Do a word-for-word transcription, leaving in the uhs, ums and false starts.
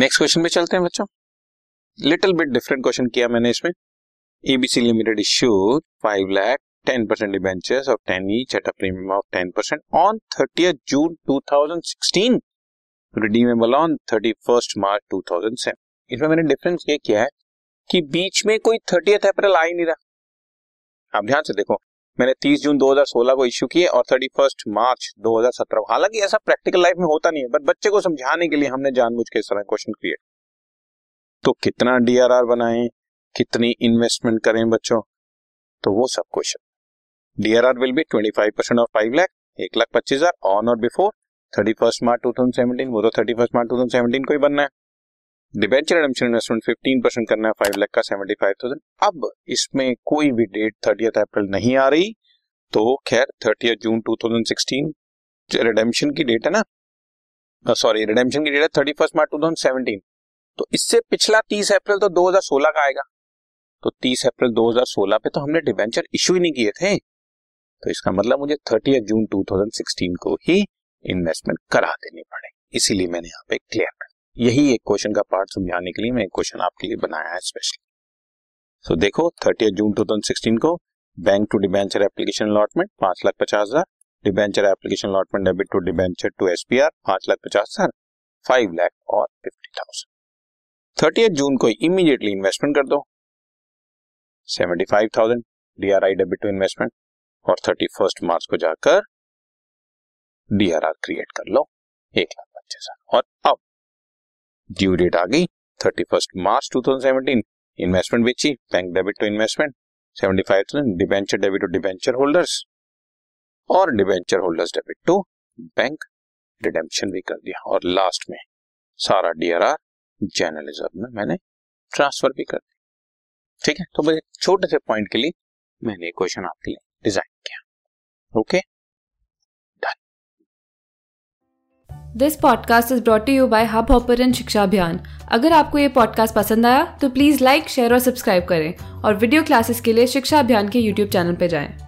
Next question पे चलते हैं बच्चों। लिटिल बिट डिफरेंट क्वेश्चन किया मैंने इसमें। ABC limited issued five lakh ten percent debentures of ten each at a premium of ten percent on thirtieth June two thousand sixteen, redeemable on thirty first March two thousand seven. इसमें मैंने difference ये किया है कि बीच में कोई thirtieth April आ ही नहीं रहा। आप ध्यान से देखो, मैंने तीस जून दो हज़ार सोलह को इश्यू किए और इकतीस मार्च दो हज़ार सत्रह। हालांकि ऐसा प्रैक्टिकल लाइफ में होता नहीं है, बट बच्चे को समझाने के लिए हमने जानबूझ के इस तरह क्वेश्चन किए। तो कितना डीआरआर बनाएं, कितनी इन्वेस्टमेंट करें बच्चों, तो वो सब क्वेश्चन। डीआरआर विल बी पच्चीस परसेंट ऑफ फाइव लाख, एक लाख पच्चीस हजार ऑन और before thirty first March two thousand seventeen. वो तो thirty first March two thousand seventeen को ही बनना है। Debenture admission investment fifteen percent करना है, फाइव लाख का सेवेंटी फाइव थाउजेंड। अब इसमें कोई भी डेट थर्टियथ अप्रैल नहीं आ रही, तो खैर thirtieth June two thousand sixteen redemption की डेट है ना, सॉरी रिडेम्पशन की डेट है thirty first March two thousand seventeen. तो इससे पिछला तीस अप्रैल तो दो हज़ार सोलह का आएगा। तो तीस अप्रैल दो हज़ार सोलह पे तो हमने डिबेंचर इश्यू ही नहीं किए थे, तो इसका मतलब मुझे thirtieth June two thousand sixteen को ही इन्वेस्टमेंट करा देनी पड़े। इसीलिए मैंने यहाँ पे क्लियर कर, यही एक क्वेश्चन का पार्ट समझाने के लिए मैं एक क्वेश्चन आपके लिए बनाया है स्पेशल। सो so, देखो thirtieth June two thousand sixteen को bank to debenture application allotment पांच लाख पचास हजार, debenture application allotment debit to debenture to SPR पांच लाख पचास हजार, फाइव लाख और फिफ्टी थाउजेंड। थर्टियथ जून को इमीडिएटली इन्वेस्टमेंट कर दो seventy five thousand DRI debit to investment, और थर्टी फर्स्ट मार्च को जाकर डीआरआर क्रिएट कर लो एक लाख पच्चीस हजार। और अब ड्यू डेट आ गई thirty first March two thousand seventeen. Investment बेची, bank debit to investment seventy five thousand, debenture debit to debenture holders और debenture holders debit to bank, redemption भी कर दिया, और लास्ट में सारा डीआरआर जनरल रिजर्व में मैंने ट्रांसफर भी कर दिया। ठीक है, तो मुझे छोटे से पॉइंट के लिए मैंने क्वेश्चन आपके लिए डिजाइन किया। Okay, this podcast is brought you by Hubhopper and Shiksha Abhiyan. अगर आपको ये पॉडकास्ट पसंद आया तो प्लीज़ लाइक, शेयर और सब्सक्राइब करें, और वीडियो क्लासेस के लिए शिक्षा अभियान के यूट्यूब चैनल पर जाएं।